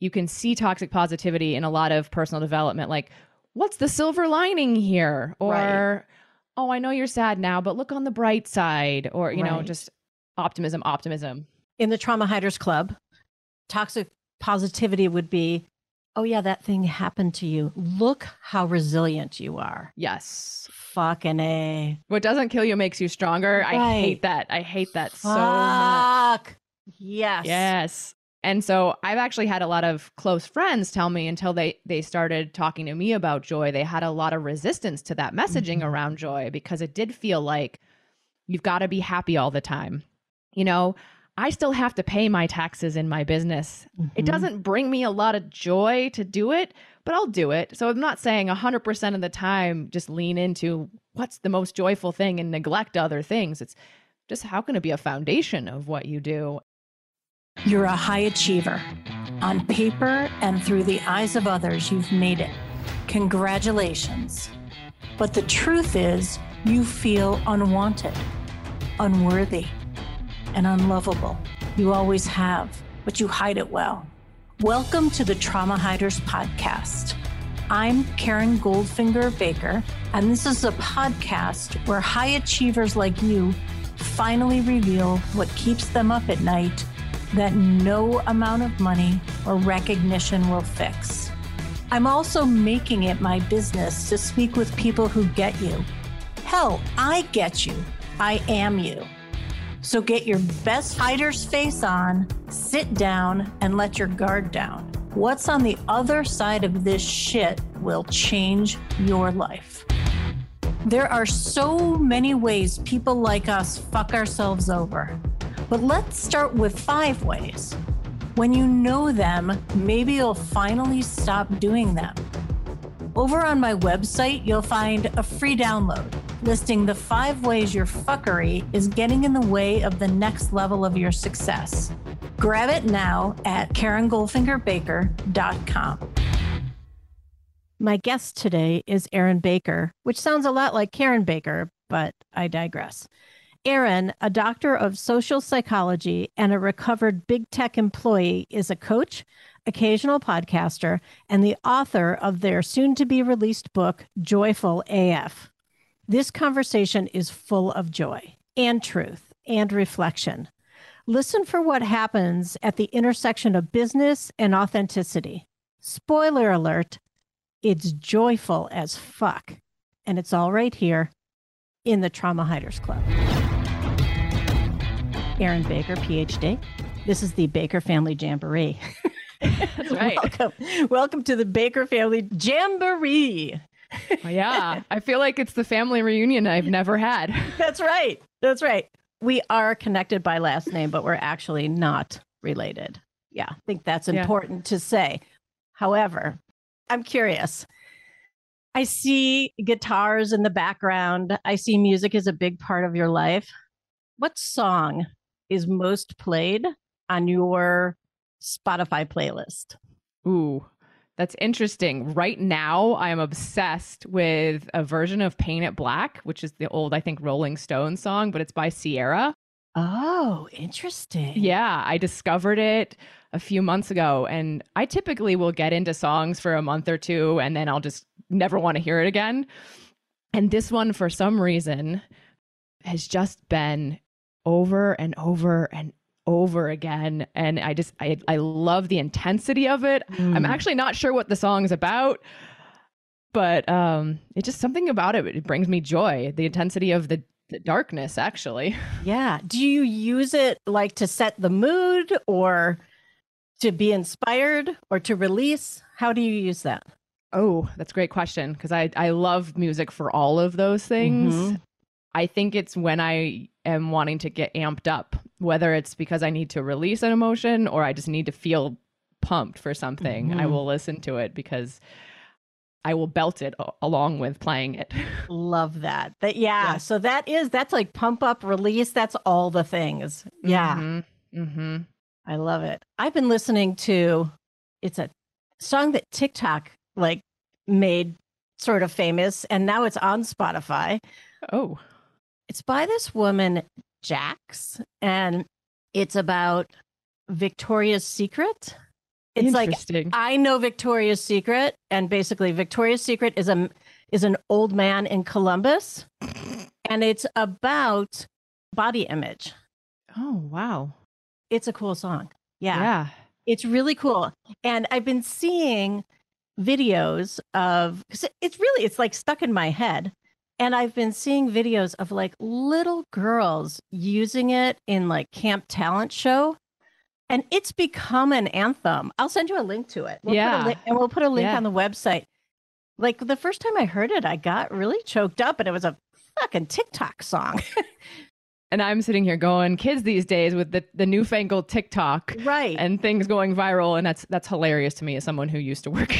you can see toxic positivity in a lot of personal development. Like, what's the silver lining here? Or, right. Oh, I know you're sad now, but look on the bright side. Or, you right. know, just optimism, optimism. In the Trauma Hiders Club, toxic positivity would be, oh yeah, that thing happened to you. Look how resilient you are. Yes. Fucking A. What doesn't kill you makes you stronger. Right. I hate that. I hate that so much. Fuck. Yes. Yes. And so I've actually had a lot of close friends tell me, until they started talking to me about joy, they had a lot of resistance to that messaging around joy, because it did feel like you've got to be happy all the time. You know, I still have to pay my taxes in my business. It doesn't bring me a lot of joy to do it, but I'll do it. So I'm not saying 100% of the time, just lean into what's the most joyful thing and neglect other things. It's just, how can it be a foundation of what you do? You're a high achiever. On paper and through the eyes of others, you've made it. Congratulations. But the truth is, you feel unwanted, unworthy, and unlovable. You always have, but you hide it well. Welcome to the Trauma Hiders Podcast. I'm Karen Goldfinger Baker, and this is a podcast where high achievers like you finally reveal what keeps them up at night that no amount of money or recognition will fix. I'm also making it my business to speak with people who get you. Hell, I get you. I am you. So get your best hider's face on, sit down, and let your guard down. What's on the other side of this shit will change your life. There are so many ways people like us fuck ourselves over. But let's start with 5 ways. When you know them, maybe you'll finally stop doing them. Over on my website, you'll find a free download listing the 5 ways your fuckery is getting in the way of the next level of your success. Grab it now at KarenGoldfingerBaker.com. My guest today is Aaron Baker, which sounds a lot like Karen Baker, but I digress. Aaron, a doctor of social psychology and a recovered big tech employee, is a coach, occasional podcaster, and the author of their soon-to-be released book, Joyful AF. This conversation is full of joy and truth and reflection. Listen for what happens at the intersection of business and authenticity. Spoiler alert, it's joyful as fuck. And it's all right here in the Trauma Hiders Club. Aaron Baker, PhD. This is the Baker Family Jamboree. That's right. Welcome to the Baker Family Jamboree. Oh, yeah. I feel like it's the family reunion I've never had. That's right. That's right. We are connected by last name, but we're actually not related. Yeah. I think that's important to say. However, I'm curious. I see guitars in the background. I see music is a big part of your life. What song is most played on your Spotify playlist? Ooh, that's interesting. Right now, I am obsessed with a version of Paint It Black, which is the old, I think, Rolling Stones song, but it's by Sierra. Oh, interesting. Yeah, I discovered it a few months ago, and I typically will get into songs for a month or two, and then I'll just never want to hear it again. And this one, for some reason, has just been over and over and over again. And I love the intensity of it. I'm actually not sure what the song's about, but it's just something about it. It brings me joy, the intensity of the darkness, actually. Yeah. Do you use it like to set the mood or to be inspired or to release? How do you use that? Oh, that's a great question, because I love music for all of those things. I think it's when I am wanting to get amped up, whether it's because I need to release an emotion or I just need to feel pumped for something. I will listen to it because I will belt it along with playing it. Love that. Yeah. So that's like pump up, release. That's all the things. Yeah. I love it. I've been listening to, it's a song that TikTok like made sort of famous, and now it's on Spotify. Oh. It's by this woman, Jax, and it's about Victoria's Secret. It's like, I know Victoria's Secret, and basically Victoria's Secret is an old man in Columbus, and it's about body image. Oh, wow. It's a cool song. Yeah. Yeah. It's really cool. And I've been seeing videos of, because it's like stuck in my head. And I've been seeing videos of like little girls using it in like camp talent show. And it's become an anthem. I'll send you a link to it. We'll put a link on the website. Like the first time I heard it, I got really choked up, and it was a fucking TikTok song. And I'm sitting here going, kids these days with the newfangled TikTok, right, and things going viral. And that's hilarious to me as someone who used to work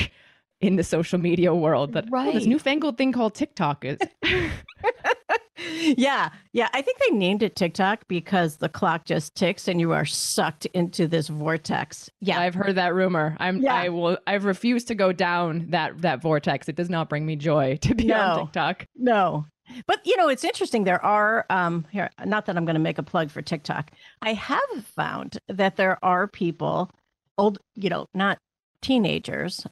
in the social media world. But this newfangled thing called TikTok is... Yeah. Yeah. I think they named it TikTok because the clock just ticks and you are sucked into this vortex. Yeah. I've heard that rumor. I've refused to go down that vortex. It does not bring me joy to be on TikTok. No. But you know, it's interesting. There are, here, not that I'm going to make a plug for TikTok. I have found that there are people, old, you know, not teenagers,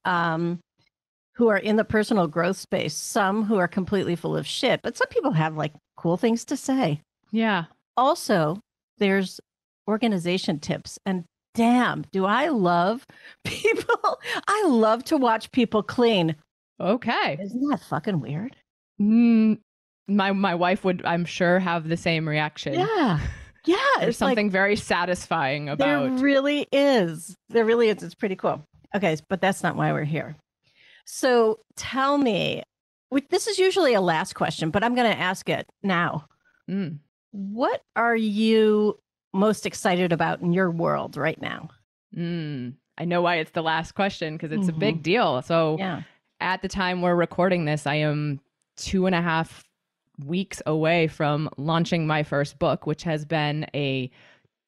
who are in the personal growth space, some who are completely full of shit, but some people have like cool things to say. Yeah. Also, there's organization tips, and damn, do I love people. I love to watch people clean. Okay. Isn't that fucking weird? My wife would, I'm sure, have the same reaction. Yeah. Yeah. There's something like, very satisfying about it. There really is. There really is. It's pretty cool. Okay. But that's not why we're here. So tell me, this is usually a last question, but I'm going to ask it now. Mm. What are you most excited about in your world right now? I know why it's the last question, because it's a big deal. So at the time we're recording this, I am 2.5 weeks away from launching my first book, which has been a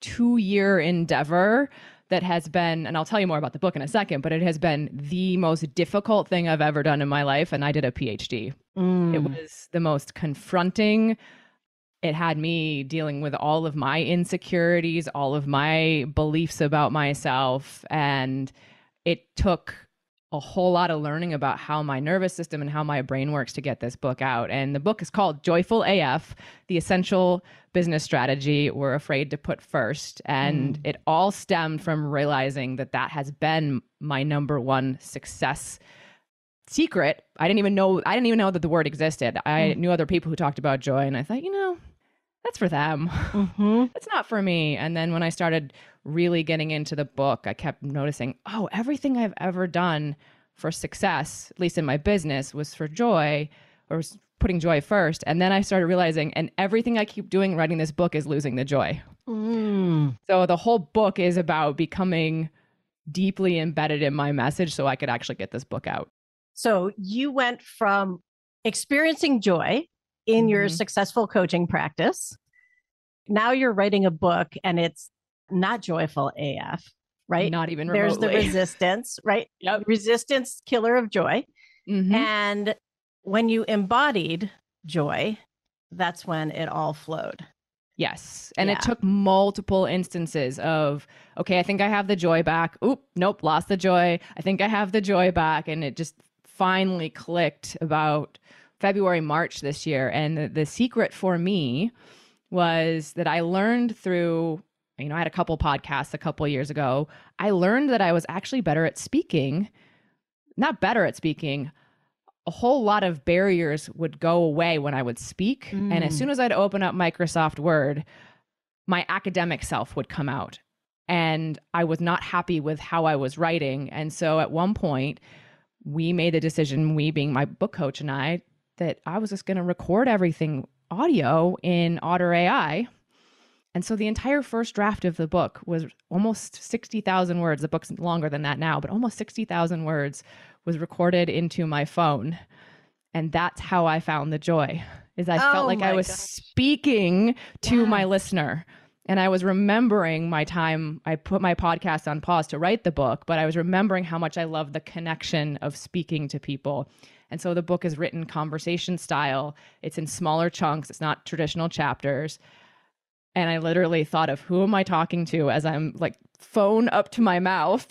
2-year endeavor. That has been, and I'll tell you more about the book in a second, but it has been the most difficult thing I've ever done in my life. And I did a PhD. It was the most confronting. It had me dealing with all of my insecurities, all of my beliefs about myself. And it took a whole lot of learning about how my nervous system and how my brain works to get this book out. And the book is called Joyful AF, The Essential Business Strategy We're Afraid to Put First. And it all stemmed from realizing that has been my number one success secret. I didn't even know that the word existed. I knew other people who talked about joy, and I thought, you know, that's for them. That's not for me. And then when I started really getting into the book, I kept noticing, oh, everything I've ever done for success, at least in my business, was for joy, or was putting joy first. And then I started realizing, and everything I keep doing writing this book is losing the joy. So the whole book is about becoming deeply embedded in my message so I could actually get this book out. So you went from experiencing joy in your successful coaching practice. Now you're writing a book, and it's not joyful AF, right? Not even remotely. There's the resistance, right? Yep. Resistance, killer of joy. And when you embodied joy, that's when it all flowed. Yes. And it took multiple instances of, okay, I think I have the joy back. Oop, nope, lost the joy. I think I have the joy back. And it just finally clicked about February, March this year. And the secret for me was that I learned through, you know, I had a couple podcasts a couple years ago. I learned that I was actually not better at speaking. A whole lot of barriers would go away when I would speak. And as soon as I'd open up Microsoft Word, my academic self would come out, and I was not happy with how I was writing. And so at one point we made the decision, we being my book coach and I, that I was just going to record everything audio in Otter AI. And so the entire first draft of the book was almost 60,000 words. The book's longer than that now, but almost 60,000 words was recorded into my phone. And that's how I found the joy, is I felt like I was speaking to my listener. And I was remembering my time. I put my podcast on pause to write the book, but I was remembering how much I love the connection of speaking to people. And so the book is written conversation style. It's in smaller chunks. It's not traditional chapters. And I literally thought of, who am I talking to as I'm like phone up to my mouth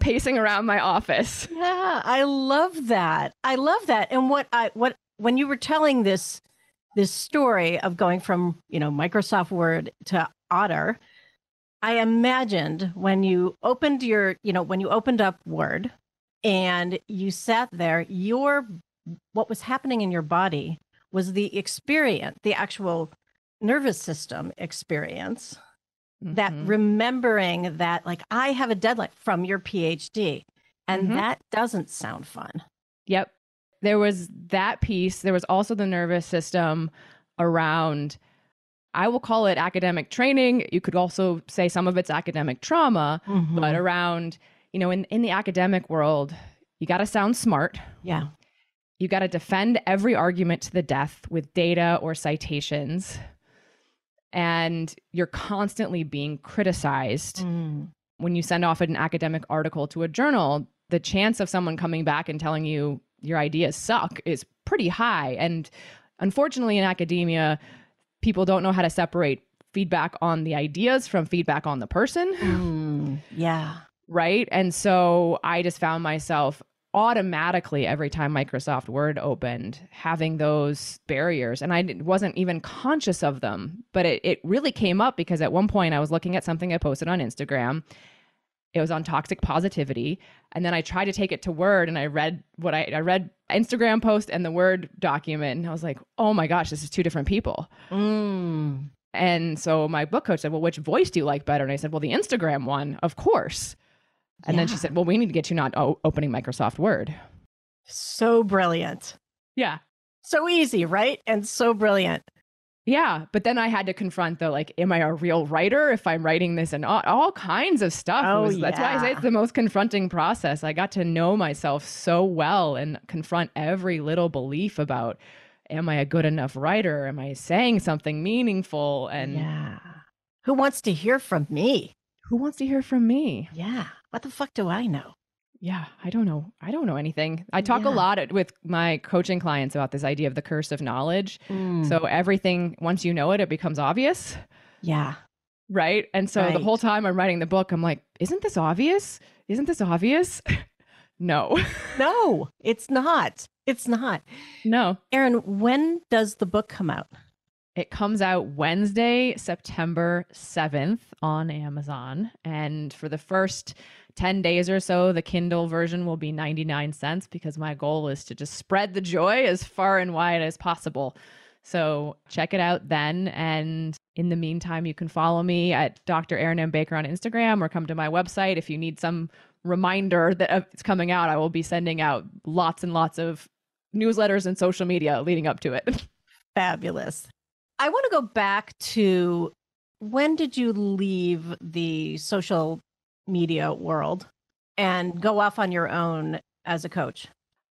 pacing around my office. Yeah, I love that. I love that. And when you were telling this story of going from, you know, Microsoft Word to Otter, I imagined when you opened up Word and you sat there, what was happening in your body was the experience, the actual nervous system experience, mm-hmm. that remembering that, like, I have a deadline from your PhD, and mm-hmm. that doesn't sound fun. Yep. There was that piece. There was also the nervous system around, I will call it academic training. You could also say some of it's academic trauma, mm-hmm. but around, you know, in the academic world, you got to sound smart. Yeah. You got to defend every argument to the death with data or citations. And you're constantly being criticized. Mm. When you send off an academic article to a journal, the chance of someone coming back and telling you your ideas suck is pretty high. And unfortunately, in academia, people don't know how to separate feedback on the ideas from feedback on the person. Mm. Yeah. Right. And so I just found myself automatically, every time Microsoft Word opened, having those barriers. And I wasn't even conscious of them, but it really came up because at one point I was looking at something I posted on Instagram. It was on toxic positivity. And then I tried to take it to Word, and I read I read Instagram post and the Word document. And I was like, oh my gosh, this is two different people. Mm. And so my book coach said, well, which voice do you like better? And I said, well, the Instagram one, of course. And yeah. then she said, well, we need to get you not opening Microsoft Word. So brilliant. Yeah. So easy, right? And so brilliant. Yeah. But then I had to confront the, like, am I a real writer if I'm writing this, and all kinds of stuff. Oh, that's why I say it's the most confronting process. I got to know myself so well and confront every little belief about, am I a good enough writer? Am I saying something meaningful? And yeah. Who wants to hear from me? Who wants to hear from me? Yeah. What the fuck do I know? Yeah, I don't know. I don't know anything. I talk a lot with my coaching clients about this idea of the curse of knowledge. Mm. So everything, once you know it, it becomes obvious. Yeah. Right. And so the whole time I'm writing the book, I'm like, isn't this obvious? Isn't this obvious? No. No, it's not. It's not. No. Aaron, when does the book come out? It comes out Wednesday, September 7th on Amazon. And for the first 10 days or so, the Kindle version will be 99 cents because my goal is to just spread the joy as far and wide as possible. So check it out then. And in the meantime, you can follow me at Dr. Aaron M. Baker on Instagram, or come to my website. If you need some reminder that it's coming out, I will be sending out lots and lots of newsletters and social media leading up to it. Fabulous. I want to go back to, when did you leave the social media world and go off on your own as a coach?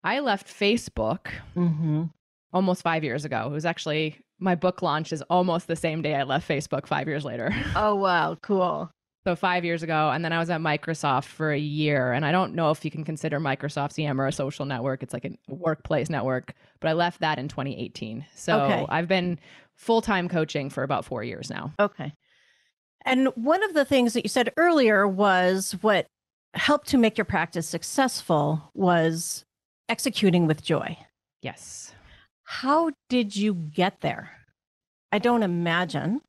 I left Facebook mm-hmm. almost 5 years ago. It was actually, my book launch is almost the same day I left Facebook 5 years later. Oh, wow. Cool. So 5 years ago. And then I was at Microsoft for a year. And I don't know if you can consider Microsoft's Yammer a social network. It's like a workplace network. But I left that in 2018. So okay. I've been full-time coaching for about 4 years now. Okay. And one of the things that you said earlier was what helped to make your practice successful was executing with joy. Yes. How did you get there? I don't imagine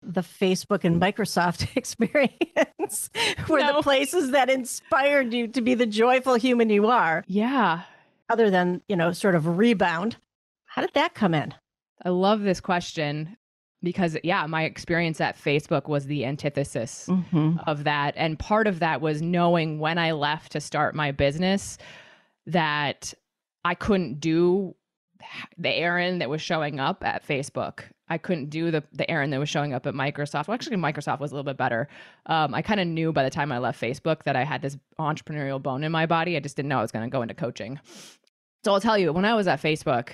the Facebook and Microsoft experience were the places that inspired you to be the joyful human you are. Yeah. Other than, you know, sort of rebound. How did that come in? I love this question because, yeah, my experience at Facebook was the antithesis mm-hmm. of that. And part of that was knowing when I left to start my business that I couldn't do the Aaron that was showing up at Facebook. I couldn't do the Aaron that was showing up at Microsoft. Well, actually, Microsoft was a little bit better. I kind of knew by the time I left Facebook that I had this entrepreneurial bone in my body. I just didn't know I was going to go into coaching. So I'll tell you, when I was at Facebook...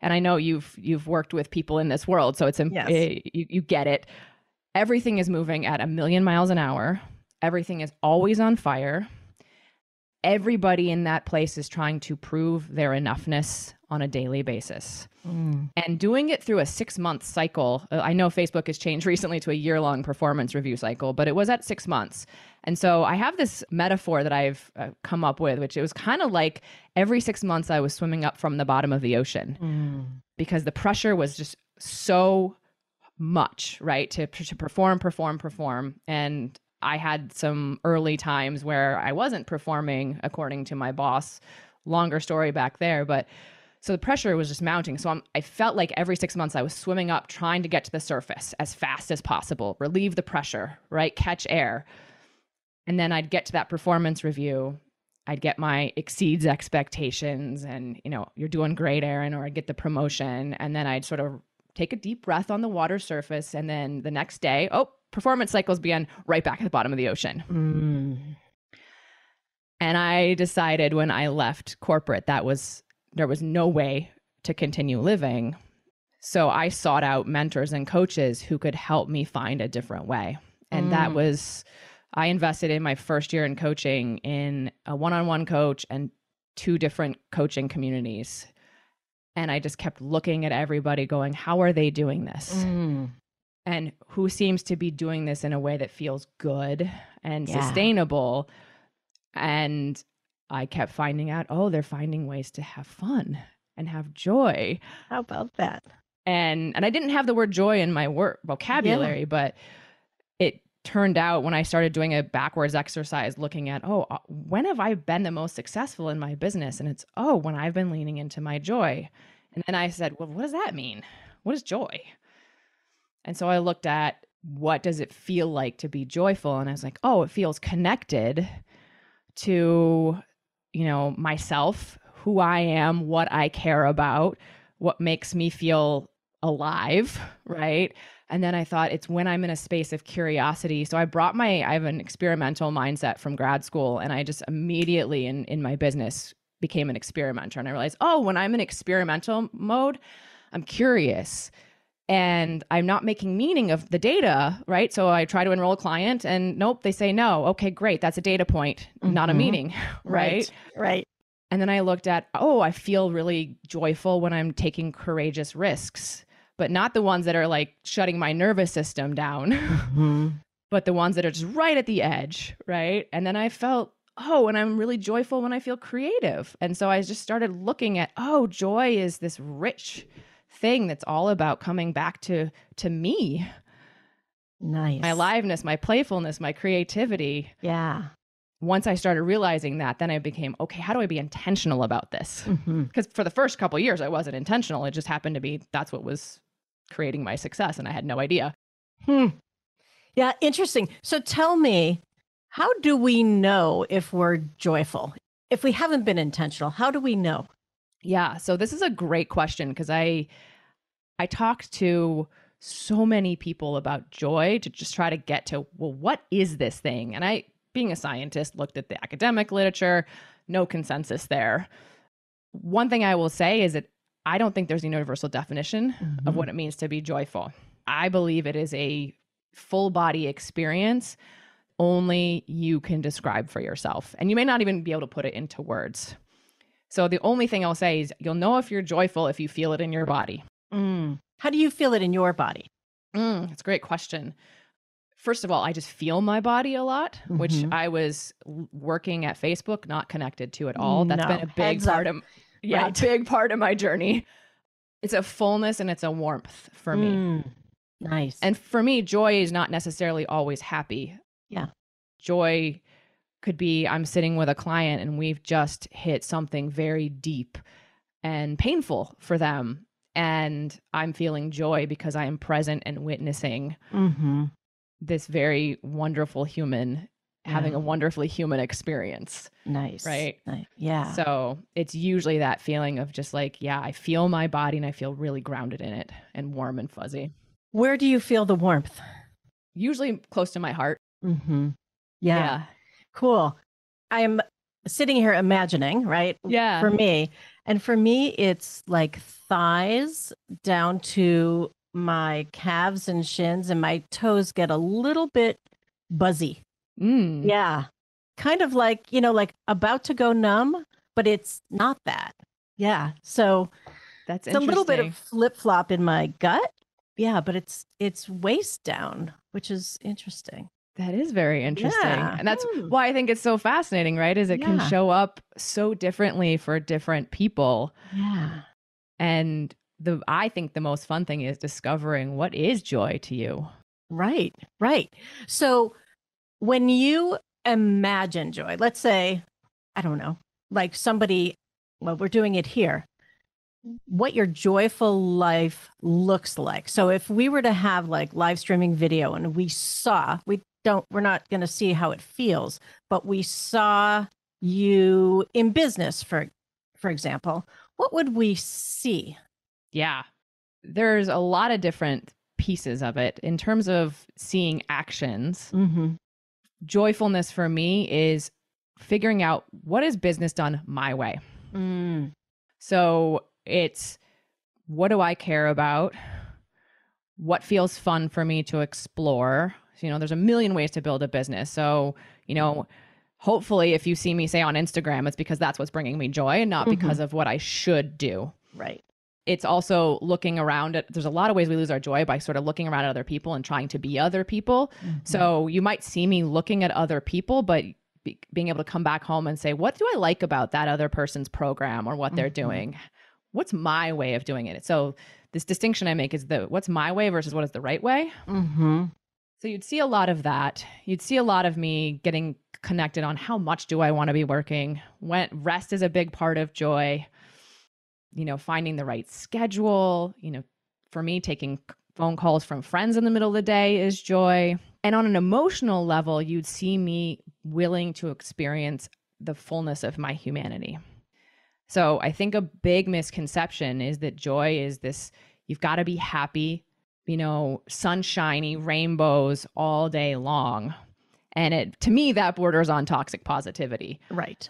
And I know you've worked with people in this world, so it's you get it. Everything is moving at 1 million miles an hour. Everything is always on fire. everybody in that place is trying to prove their enoughness on a daily basis. And doing it through a 6-month cycle. I know Facebook has changed recently to a year-long performance review cycle, but it was at 6 months. And so I have this metaphor that I've come up with, which it was kind of like every 6 months I was swimming up from the bottom of the ocean because the pressure was just so much, right? To perform. And I had some early times where I wasn't performing according to my boss. Longer story back there, but so the pressure was just mounting. So I felt like every 6 months I was swimming up, trying to get to the surface as fast as possible, relieve the pressure, right? Catch air. And then I'd get to that performance review. I'd get my exceeds expectations and, you know, you're doing great, Aaron, or I'd get the promotion. And then I'd sort of take a deep breath on the water surface. And then the next day, performance cycles began right back at the bottom of the ocean. And I decided when I left corporate, there was no way to continue living. So I sought out mentors and coaches who could help me find a different way. And that was, I invested in my first year in coaching in a one-on-one coach and 2 different coaching communities. And I just kept looking at everybody going, how are they doing this? And who seems to be doing this in a way that feels good and sustainable. And I kept finding out, they're finding ways to have fun and have joy. How about that? And I didn't have the word joy in my vocabulary, but it turned out when I started doing a backwards exercise, looking at, when have I been the most successful in my business? And it's, when I've been leaning into my joy. And then I said, well, what does that mean? What is joy? And so I looked at what does it feel like to be joyful? And I was like, it feels connected to, you know, myself, who I am, what I care about, what makes me feel alive, right? And then I thought it's when I'm in a space of curiosity. So I have an experimental mindset from grad school, and I just immediately in my business became an experimenter. And I realized, when I'm in experimental mode, I'm curious. And I'm not making meaning of the data, right? So I try to enroll a client and they say no. Okay, great. That's a data point, not a meaning, right? Right. And then I looked at, I feel really joyful when I'm taking courageous risks, but not the ones that are like shutting my nervous system down, but the ones that are just right at the edge, right? And then I felt, and I'm really joyful when I feel creative. And so I just started looking at, joy is this rich thing that's all about coming back to me. Nice. My aliveness, my playfulness, my creativity. Yeah. Once I started realizing that, then I became, how do I be intentional about this? Because for the first couple of years, I wasn't intentional. It just happened to be, that's what was creating my success. And I had no idea. Yeah. Interesting. So tell me, how do we know if we're joyful? If we haven't been intentional, how do we know? Yeah. So this is a great question because I talked to so many people about joy to just try to get to, what is this thing? And I, being a scientist, looked at the academic literature, no consensus there. One thing I will say is that I don't think there's a universal definition of what it means to be joyful. I believe it is a full body experience only you can describe for yourself. And you may not even be able to put it into words. So the only thing I'll say is you'll know if you're joyful if you feel it in your body. How do you feel it in your body? That's a great question. First of all, I just feel my body a lot, which I was working at Facebook, not connected to at all. That's been a big part of, big part of my journey. It's a fullness and it's a warmth for me. Nice. And for me, joy is not necessarily always happy. Yeah. Joy could be I'm sitting with a client and we've just hit something very deep and painful for them. And I'm feeling joy because I am present and witnessing this very wonderful human having a wonderfully human experience. Nice. Right? Nice. Yeah. So it's usually that feeling of just like, I feel my body and I feel really grounded in it and warm and fuzzy. Where do you feel the warmth? Usually close to my heart. Yeah. Cool. I'm sitting here imagining, right? Yeah. For me. And for me, it's like thighs down to my calves and shins, and my toes get a little bit buzzy. Yeah. kind of like, you know, like about to go numb, but it's not that. Yeah. So that's it's a little bit of flip flop in my gut. Yeah. But it's waist down, which is interesting. That is very interesting. Yeah. And that's why I think it's so fascinating, right? Is it can show up so differently for different people. Yeah. And I think the most fun thing is discovering what is joy to you. Right. Right. So when you imagine joy, let's say, I don't know, like somebody, well, we're doing it here, what your joyful life looks like. So if we were to have like live streaming video and we're not going to see how it feels, but we saw you in business, for example, what would we see? Yeah, there's a lot of different pieces of it in terms of seeing actions. Mm-hmm. Joyfulness for me is figuring out what is business done my way. Mm. So it's, what do I care about? What feels fun for me to explore? So, you know, there's a million ways to build a business. So, you know, hopefully if you see me say on Instagram, it's because that's what's bringing me joy and not because of what I should do. Right. It's also looking around at, there's a lot of ways we lose our joy by sort of looking around at other people and trying to be other people. Mm-hmm. So you might see me looking at other people, but being able to come back home and say, what do I like about that other person's program or what they're doing? What's my way of doing it? So this distinction I make is what's my way versus what is the right way. Mm-hmm. So you'd see a lot of that. You'd see a lot of me getting connected on how much do I want to be working? Rest is a big part of joy, you know, finding the right schedule, you know, for me, taking phone calls from friends in the middle of the day is joy. And on an emotional level, you'd see me willing to experience the fullness of my humanity. So I think a big misconception is that joy is this, you've got to be happy, you know, sunshiny rainbows all day long. And to me, that borders on toxic positivity. Right.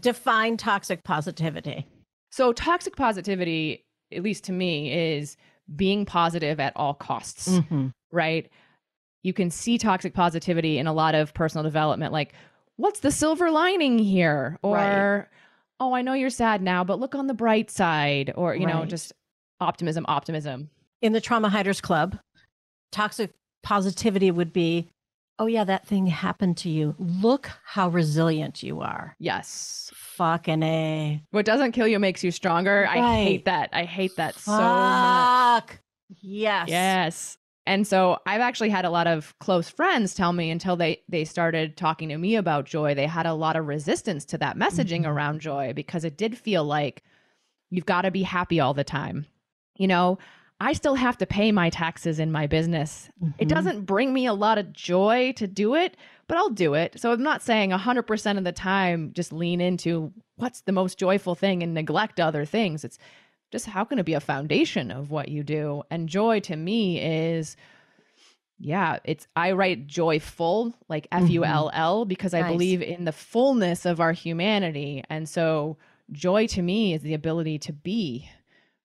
Define toxic positivity. So toxic positivity, at least to me, is being positive at all costs, right? You can see toxic positivity in a lot of personal development, like, what's the silver lining here? Or, oh, I know you're sad now, but look on the bright side. Or, you know, just optimism, optimism. In the Trauma Hiders Club, toxic positivity would be, oh yeah, that thing happened to you. Look how resilient you are. Yes. Fucking A. What doesn't kill you makes you stronger. Right. I hate that. I hate that so much. Yes. Yes. And so I've actually had a lot of close friends tell me until they started talking to me about joy, they had a lot of resistance to that messaging around joy because it did feel like you've got to be happy all the time. You know, I still have to pay my taxes in my business. It doesn't bring me a lot of joy to do it, but I'll do it. So I'm not saying 100% of the time, just lean into what's the most joyful thing and neglect other things. It's just how can it be a foundation of what you do? And joy to me is, yeah, I write joyful, like F-U-L-L, because I believe in the fullness of our humanity. And so joy to me is the ability to be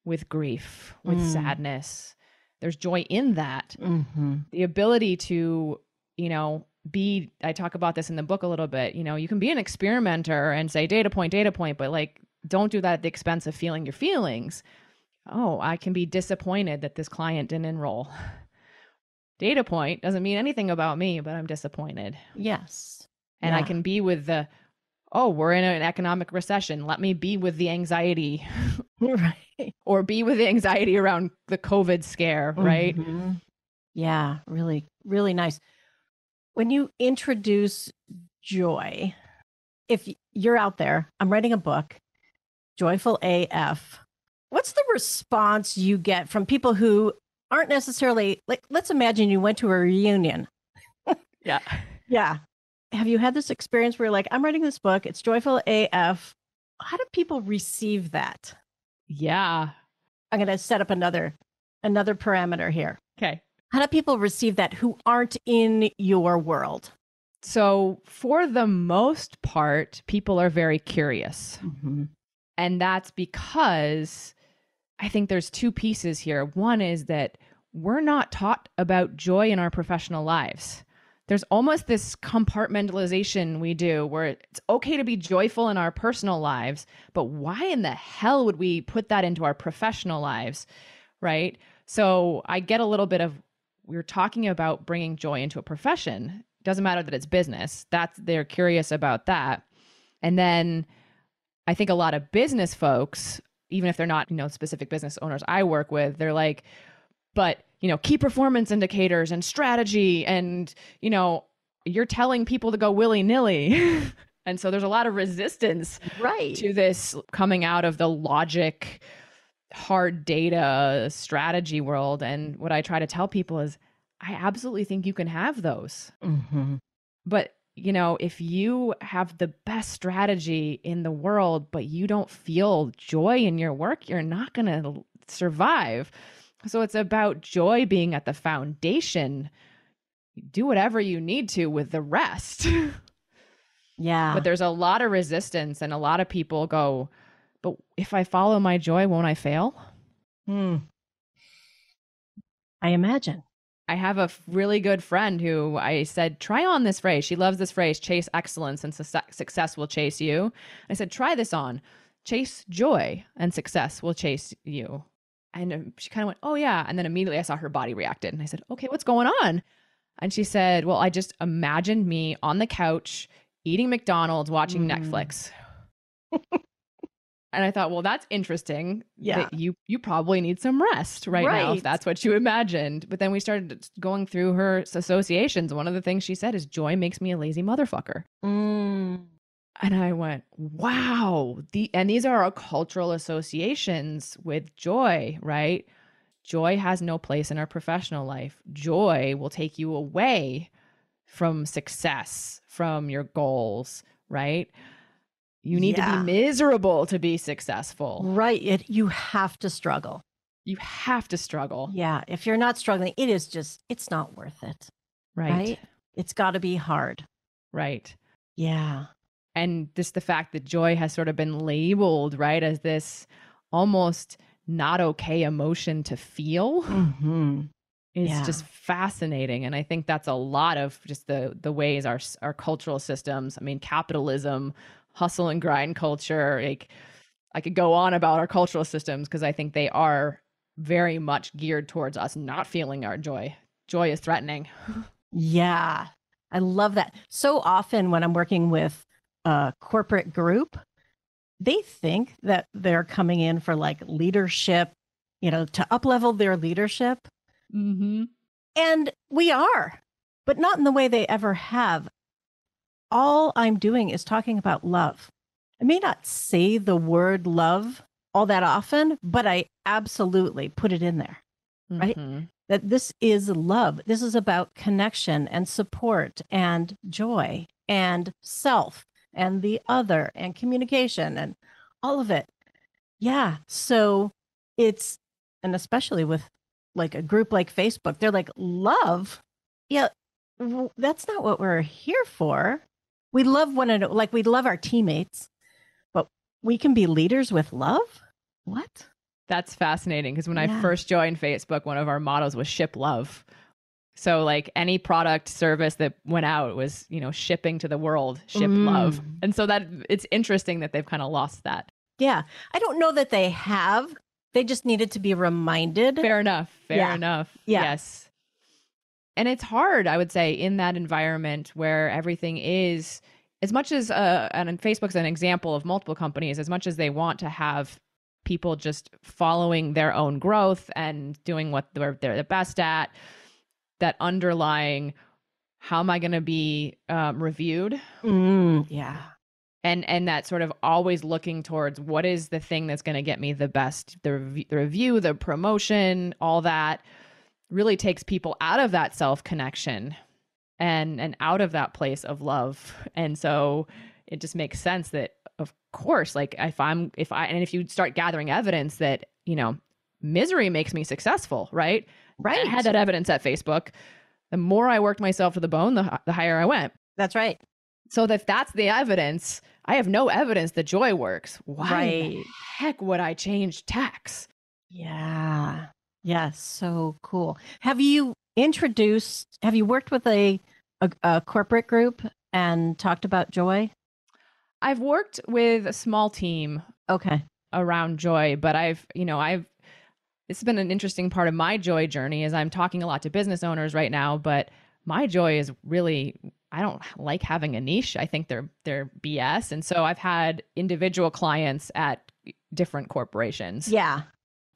with grief, with sadness. There's joy in that. The ability to, you know, I talk about this in the book a little bit, you know, you can be an experimenter and say data point, but like, don't do that at the expense of feeling your feelings. Oh, I can be disappointed that this client didn't enroll. Data point doesn't mean anything about me, but I'm disappointed. Yes. And I can be with the, oh, we're in an economic recession. Let me be with the anxiety. Right. Or be with the anxiety around the COVID scare, right? Yeah, really, really nice. When you introduce joy, if you're out there, I'm writing a book, Joyful AF. What's the response you get from people who aren't necessarily, like, let's imagine you went to a reunion. Yeah. Yeah. Have you had this experience where you're like, I'm writing this book, it's Joyful AF. How do people receive that? Yeah. I'm going to set up another parameter here. Okay. How do people receive that who aren't in your world? So for the most part, people are very curious. And that's because I think there's two pieces here. One is that we're not taught about joy in our professional lives. there's almost this compartmentalization we do where it's okay to be joyful in our personal lives, but why in the hell would we put that into our professional lives, right? So I get a little bit of, we're talking about bringing joy into a profession. Doesn't matter that it's business. That's, they're curious about that. And then I think a lot of business folks, even if they're not, you know, specific business owners I work with, they're like, but, you know, key performance indicators and strategy and, you know, you're telling people to go willy-nilly. And so there's a lot of resistance to this coming out of the logic, hard data strategy world. And what I try to tell people is I absolutely think you can have those. Mm-hmm. But, you know, if you have the best strategy in the world, but you don't feel joy in your work, you're not going to survive. So it's about joy being at the foundation. Do whatever you need to with the rest. Yeah. But there's a lot of resistance and a lot of people go, but if I follow my joy, won't I fail? Hmm. I imagine. I have a really good friend who I said, try on this phrase. She loves this phrase, chase excellence and success will chase you. I said, try this on, chase joy and success will chase you. And she kind of went, oh yeah. And then immediately I saw her body reacted and I said, okay, what's going on? And she said, well, I just imagined me on the couch, eating McDonald's, watching Netflix. And I thought, well, that's interesting. Yeah. That you probably need some rest right now if that's what you imagined. But then we started going through her associations. One of the things she said is joy makes me a lazy motherfucker. Mm. And I went, wow. And these are our cultural associations with joy, right? Joy has no place in our professional life. Joy will take you away from success, from your goals, right? You need to be miserable to be successful. Right. You have to struggle. You have to struggle. Yeah. If you're not struggling, it is just, it's not worth it. Right. It's got to be hard. Right. Yeah. And just the fact that joy has sort of been labeled, right, as this almost not okay emotion to feel is just fascinating. And I think that's a lot of just the ways our cultural systems, I mean, capitalism, hustle and grind culture. Like I could go on about our cultural systems because I think they are very much geared towards us not feeling our joy. Joy is threatening. Yeah, I love that. So often when I'm working with a corporate group, they think that they're coming in for like leadership, you know, to up-level their leadership. Mm-hmm. And we are, but not in the way they ever have. All I'm doing is talking about love. I may not say the word love all that often, but I absolutely put it in there, right? That this is love. This is about connection and support and joy and self and the other and communication and all of it. Yeah. So it's, and especially with like a group like Facebook, they're like, love? Yeah, that's not what we're here for. We love one another, like we love our teammates, but we can be leaders with love? What? That's fascinating because when I first joined Facebook, one of our mottos was ship love. So like any product service that went out was, you know, shipping to the world, ship love. And so that it's interesting that they've kind of lost that. Yeah. I don't know that they have. They just needed to be reminded. Fair enough. Fair enough. Yeah. Yes. And it's hard, I would say, in that environment where everything is, as much as, and Facebook's an example of multiple companies, as much as they want to have people just following their own growth and doing what they're the best at, that underlying, how am I going to be reviewed? Yeah. And that sort of always looking towards what is the thing that's going to get me the best, the review, the promotion, all that, really takes people out of that self-connection and out of that place of love. And so it just makes sense that, of course, like if you start gathering evidence that, you know, misery makes me successful, right? Right. I had that evidence at Facebook. The more I worked myself to the bone, the higher I went. That's right. So if that's the evidence, I have no evidence that joy works. Why the heck would I change tacks? Yeah. Yeah, so cool. Have you worked with a a corporate group and talked about joy? I've worked with a small team around joy, but it's been an interesting part of my joy journey is I'm talking a lot to business owners right now, but my joy is really, I don't like having a niche. I think they're BS. And so I've had individual clients at different corporations. Yeah.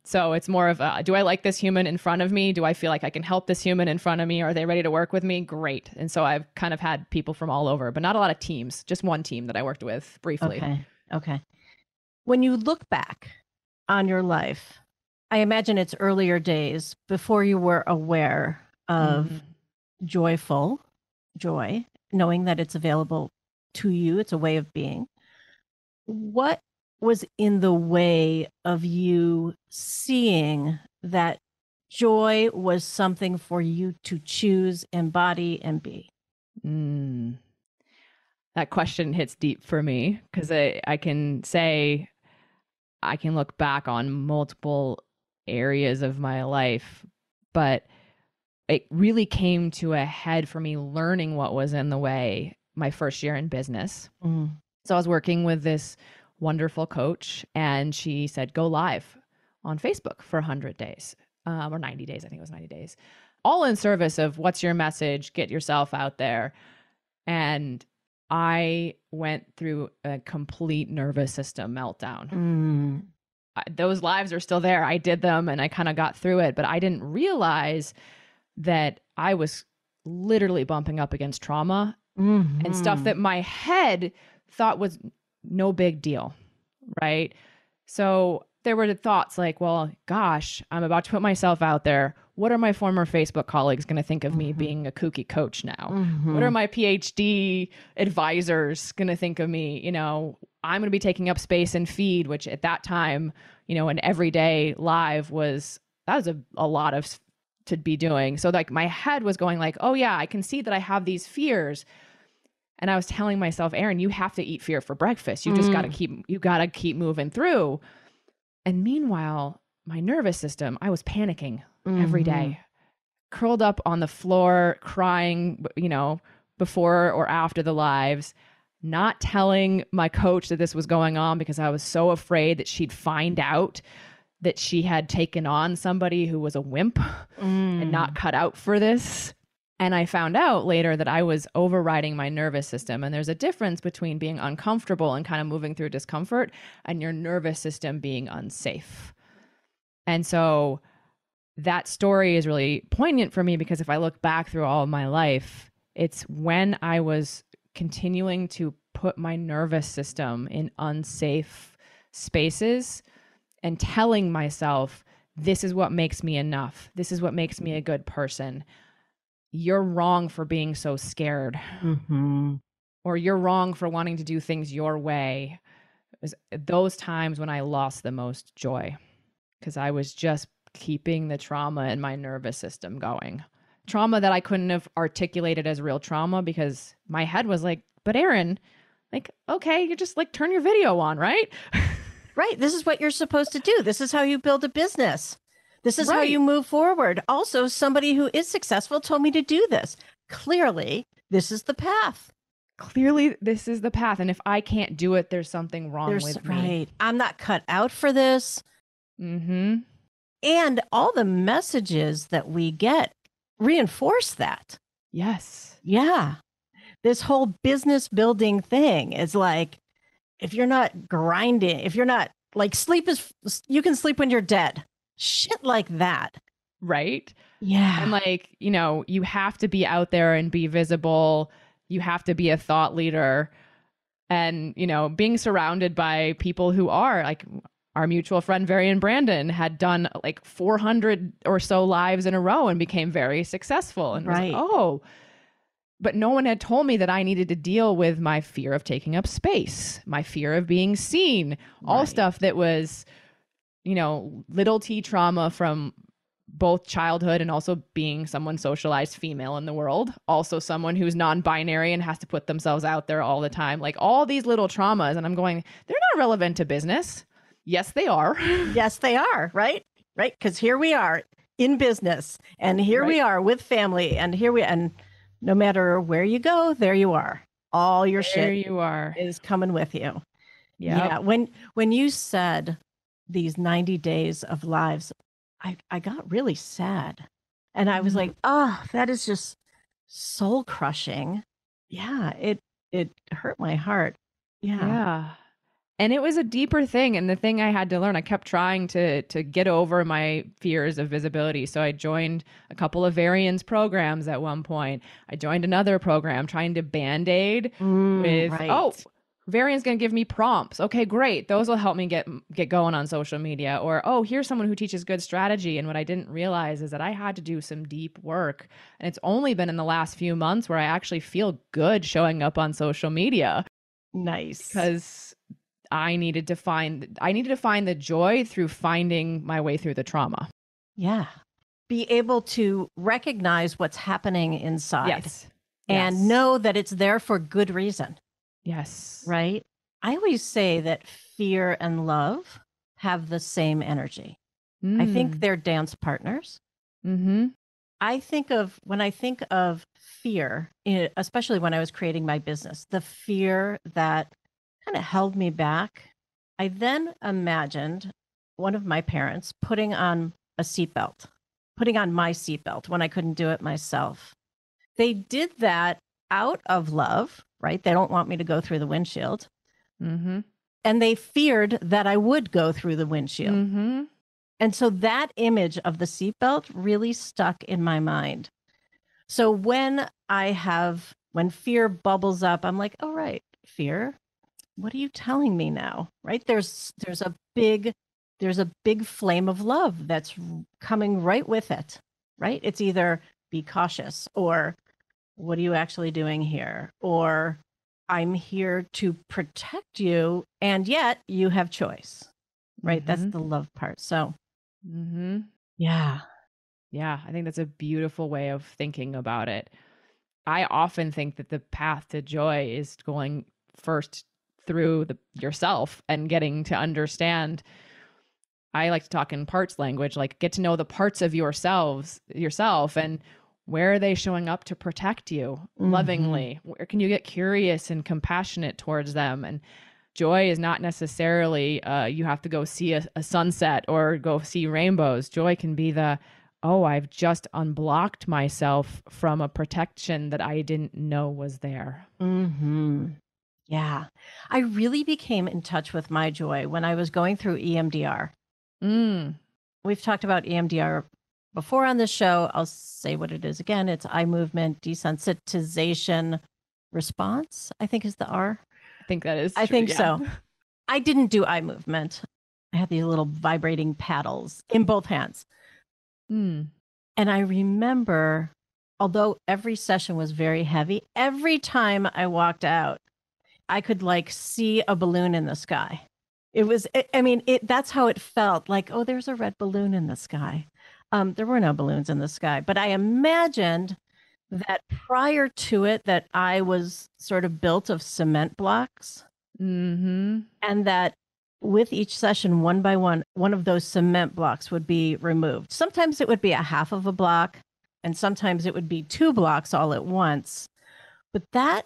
So it's more of a, do I like this human in front of me? Do I feel like I can help this human in front of me? Are they ready to work with me? Great. And so I've kind of had people from all over, but not a lot of teams, just one team that I worked with briefly. Okay. When you look back on your life, I imagine it's earlier days before you were aware of joyful joy, knowing that it's available to you. It's a way of being. What was in the way of you seeing that joy was something for you to choose, embody, and be? That question hits deep for me because I can say I can look back on multiple areas of my life, but it really came to a head for me learning what was in the way my first year in business. So I was working with this wonderful coach and she said, go live on Facebook for 100 days or 90 days. I think it was 90 days, all in service of what's your message, get yourself out there. And I went through a complete nervous system meltdown. Those lives are still there. I did them and I kind of got through it, but I didn't realize that I was literally bumping up against trauma and stuff that my head thought was no big deal, right? So there were the thoughts like, well, gosh, I'm about to put myself out there. What are my former Facebook colleagues going to think of me being a kooky coach now? What are my PhD advisors going to think of me? You know, I'm going to be taking up space in feed, which at that time, you know, an everyday live was, that was a lot of to be doing. So like my head was going like, oh yeah, I can see that I have these fears. And I was telling myself, Aaron, you have to eat fear for breakfast. You just gotta keep moving through. And meanwhile, my nervous system, I was panicking every day, curled up on the floor, crying, you know, before or after the lives, not telling my coach that this was going on because I was so afraid that she'd find out that she had taken on somebody who was a wimp and not cut out for this. And I found out later that I was overriding my nervous system. And there's a difference between being uncomfortable and kind of moving through discomfort and your nervous system being unsafe. And so that story is really poignant for me because if I look back through all of my life, it's when I was continuing to put my nervous system in unsafe spaces and telling myself, this is what makes me enough. This is what makes me a good person. You're wrong for being so scared or you're wrong for wanting to do things your way. It was those times when I lost the most joy because I was just keeping the trauma in my nervous system going. Trauma that I couldn't have articulated as real trauma because my head was like, but Aaron, like, okay, you just like turn your video on, right? Right. This is what you're supposed to do. This is how you build a business. This is how you move forward. Also, somebody who is successful told me to do this. Clearly, this is the path. Clearly, this is the path. And if I can't do it, there's something wrong with me. Right. I'm not cut out for this. And all the messages that we get reinforce that. Yes. Yeah. This whole business building thing is like, if you're not grinding, if you're not like you can sleep when you're dead. Shit like that. Right? Yeah. And like, you know, you have to be out there and be visible. You have to be a thought leader. And, you know, being surrounded by people who are like our mutual friend, Varian Brandon, had done like 400 or so lives in a row and became very successful. And was like, oh, but no one had told me that I needed to deal with my fear of taking up space, my fear of being seen, all stuff that was, you know, little T trauma from both childhood and also being someone socialized female in the world. Also someone who's non-binary and has to put themselves out there all the time, like all these little traumas. And I'm going, they're not relevant to business. Yes, they are. Yes, they are. Right. Right. Because here we are in business and here we are with family and here we, and no matter where you go, there you are. All your shit is coming with you. Yep. Yeah. When you said these 90 days of lives, I got really sad. And I was like, oh, that is just soul crushing. Yeah. It hurt my heart. Yeah. Yeah. And it was a deeper thing. And the thing I had to learn, I kept trying to get over my fears of visibility. So I joined a couple of Varian's programs at one point. I joined another program trying to Band-Aid with, right. Oh, Varian's going to give me prompts. Okay, great. Those will help me get going on social media. Or, oh, here's someone who teaches good strategy. And what I didn't realize is that I had to do some deep work. And it's only been in the last few months where I actually feel good showing up on social media. Nice. Because I needed to find the joy through finding my way through the trauma. Yeah. Be able to recognize what's happening inside. Yes. And know that it's there for good reason. Yes. Right? I always say that fear and love have the same energy. Mm. I think they're dance partners. Mm-hmm. When I think of fear, especially when I was creating my business, the fear that kind of held me back. I then imagined one of my parents putting on my seatbelt when I couldn't do it myself. They did that out of love, right? They don't want me to go through the windshield. Mm-hmm. And they feared that I would go through the windshield. Mm-hmm. And so that image of the seatbelt really stuck in my mind. So when fear bubbles up, I'm like, all right, fear. What are you telling me now? Right? There's a big flame of love that's coming right with it, right? It's either be cautious or what are you actually doing here? Or I'm here to protect you. And yet you have choice, right? Mm-hmm. That's the love part. So mm-hmm. Yeah. Yeah. I think that's a beautiful way of thinking about it. I often think that the path to joy is going first through yourself and getting to understand. I like to talk in parts language, like get to know the parts of yourself and where are they showing up to protect you lovingly? Where can you get curious and compassionate towards them? And joy is not necessarily, you have to go see a sunset or go see rainbows. Joy can be I've just unblocked myself from a protection that I didn't know was there. Mm-hmm. Yeah. I really became in touch with my joy when I was going through EMDR. Mm. We've talked about EMDR before on this show. I'll say what it is again. It's eye movement desensitization response, I think is the R. I think that is true, I think so. I didn't do eye movement. I had these little vibrating paddles in both hands. Mm. And I remember, although every session was very heavy, every time I walked out, I could like see a balloon in the sky. That's how it felt, like, oh, there's a red balloon in the sky. There were no balloons in the sky, but I imagined that prior to it, that I was sort of built of cement blocks. Mm-hmm. And that with each session, one by one, one of those cement blocks would be removed. Sometimes it would be a half of a block and sometimes it would be 2 blocks all at once. But that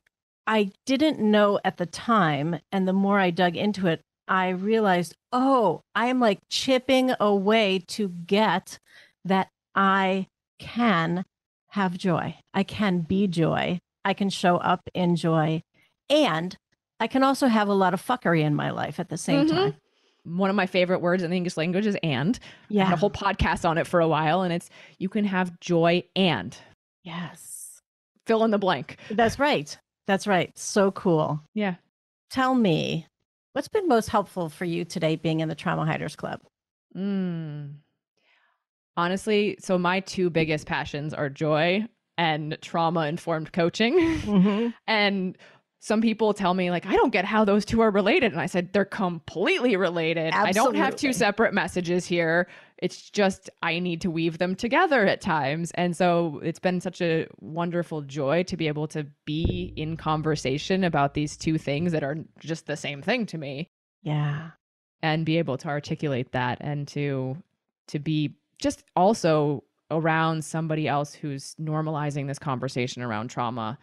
I didn't know at the time, and the more I dug into it, I realized, oh, I'm like chipping away to get that I can have joy. I can be joy. I can show up in joy. And I can also have a lot of fuckery in my life at the same mm-hmm. time. One of my favorite words in the English language is and. Yeah. I had a whole podcast on it for a while, and it's you can have joy and. Yes. Fill in the blank. That's right. That's right. So cool. Yeah. Tell me, what's been most helpful for you today being in the Trauma Hiders Club? Honestly, so my 2 biggest passions are joy and trauma-informed coaching. Mm-hmm. And some people tell me, like, I don't get how those 2 are related. And I said, they're completely related. Absolutely. I don't have 2 separate messages here. It's just I need to weave them together at times. And so it's been such a wonderful joy to be able to be in conversation about these 2 things that are just the same thing to me. Yeah. And be able to articulate that and to be just also around somebody else who's normalizing this conversation around trauma,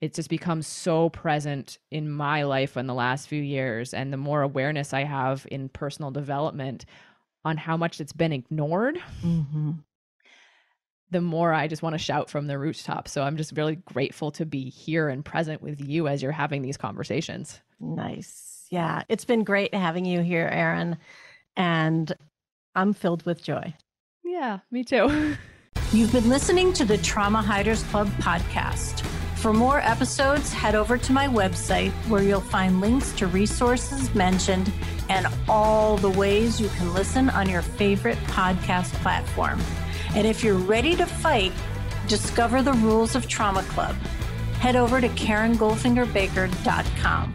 it just becomes so present in my life in the last few years. And the more awareness I have in personal development on how much it's been ignored, mm-hmm. the more I just want to shout from the rooftop. So I'm just really grateful to be here and present with you as you're having these conversations. Nice. Yeah. It's been great having you here, Aaron. And I'm filled with joy. Yeah, me too. You've been listening to the Trauma Hiders Club podcast. For more episodes, head over to my website where you'll find links to resources mentioned and all the ways you can listen on your favorite podcast platform. And if you're ready to fight, discover the rules of Trauma Club. Head over to KarenGoldfingerBaker.com.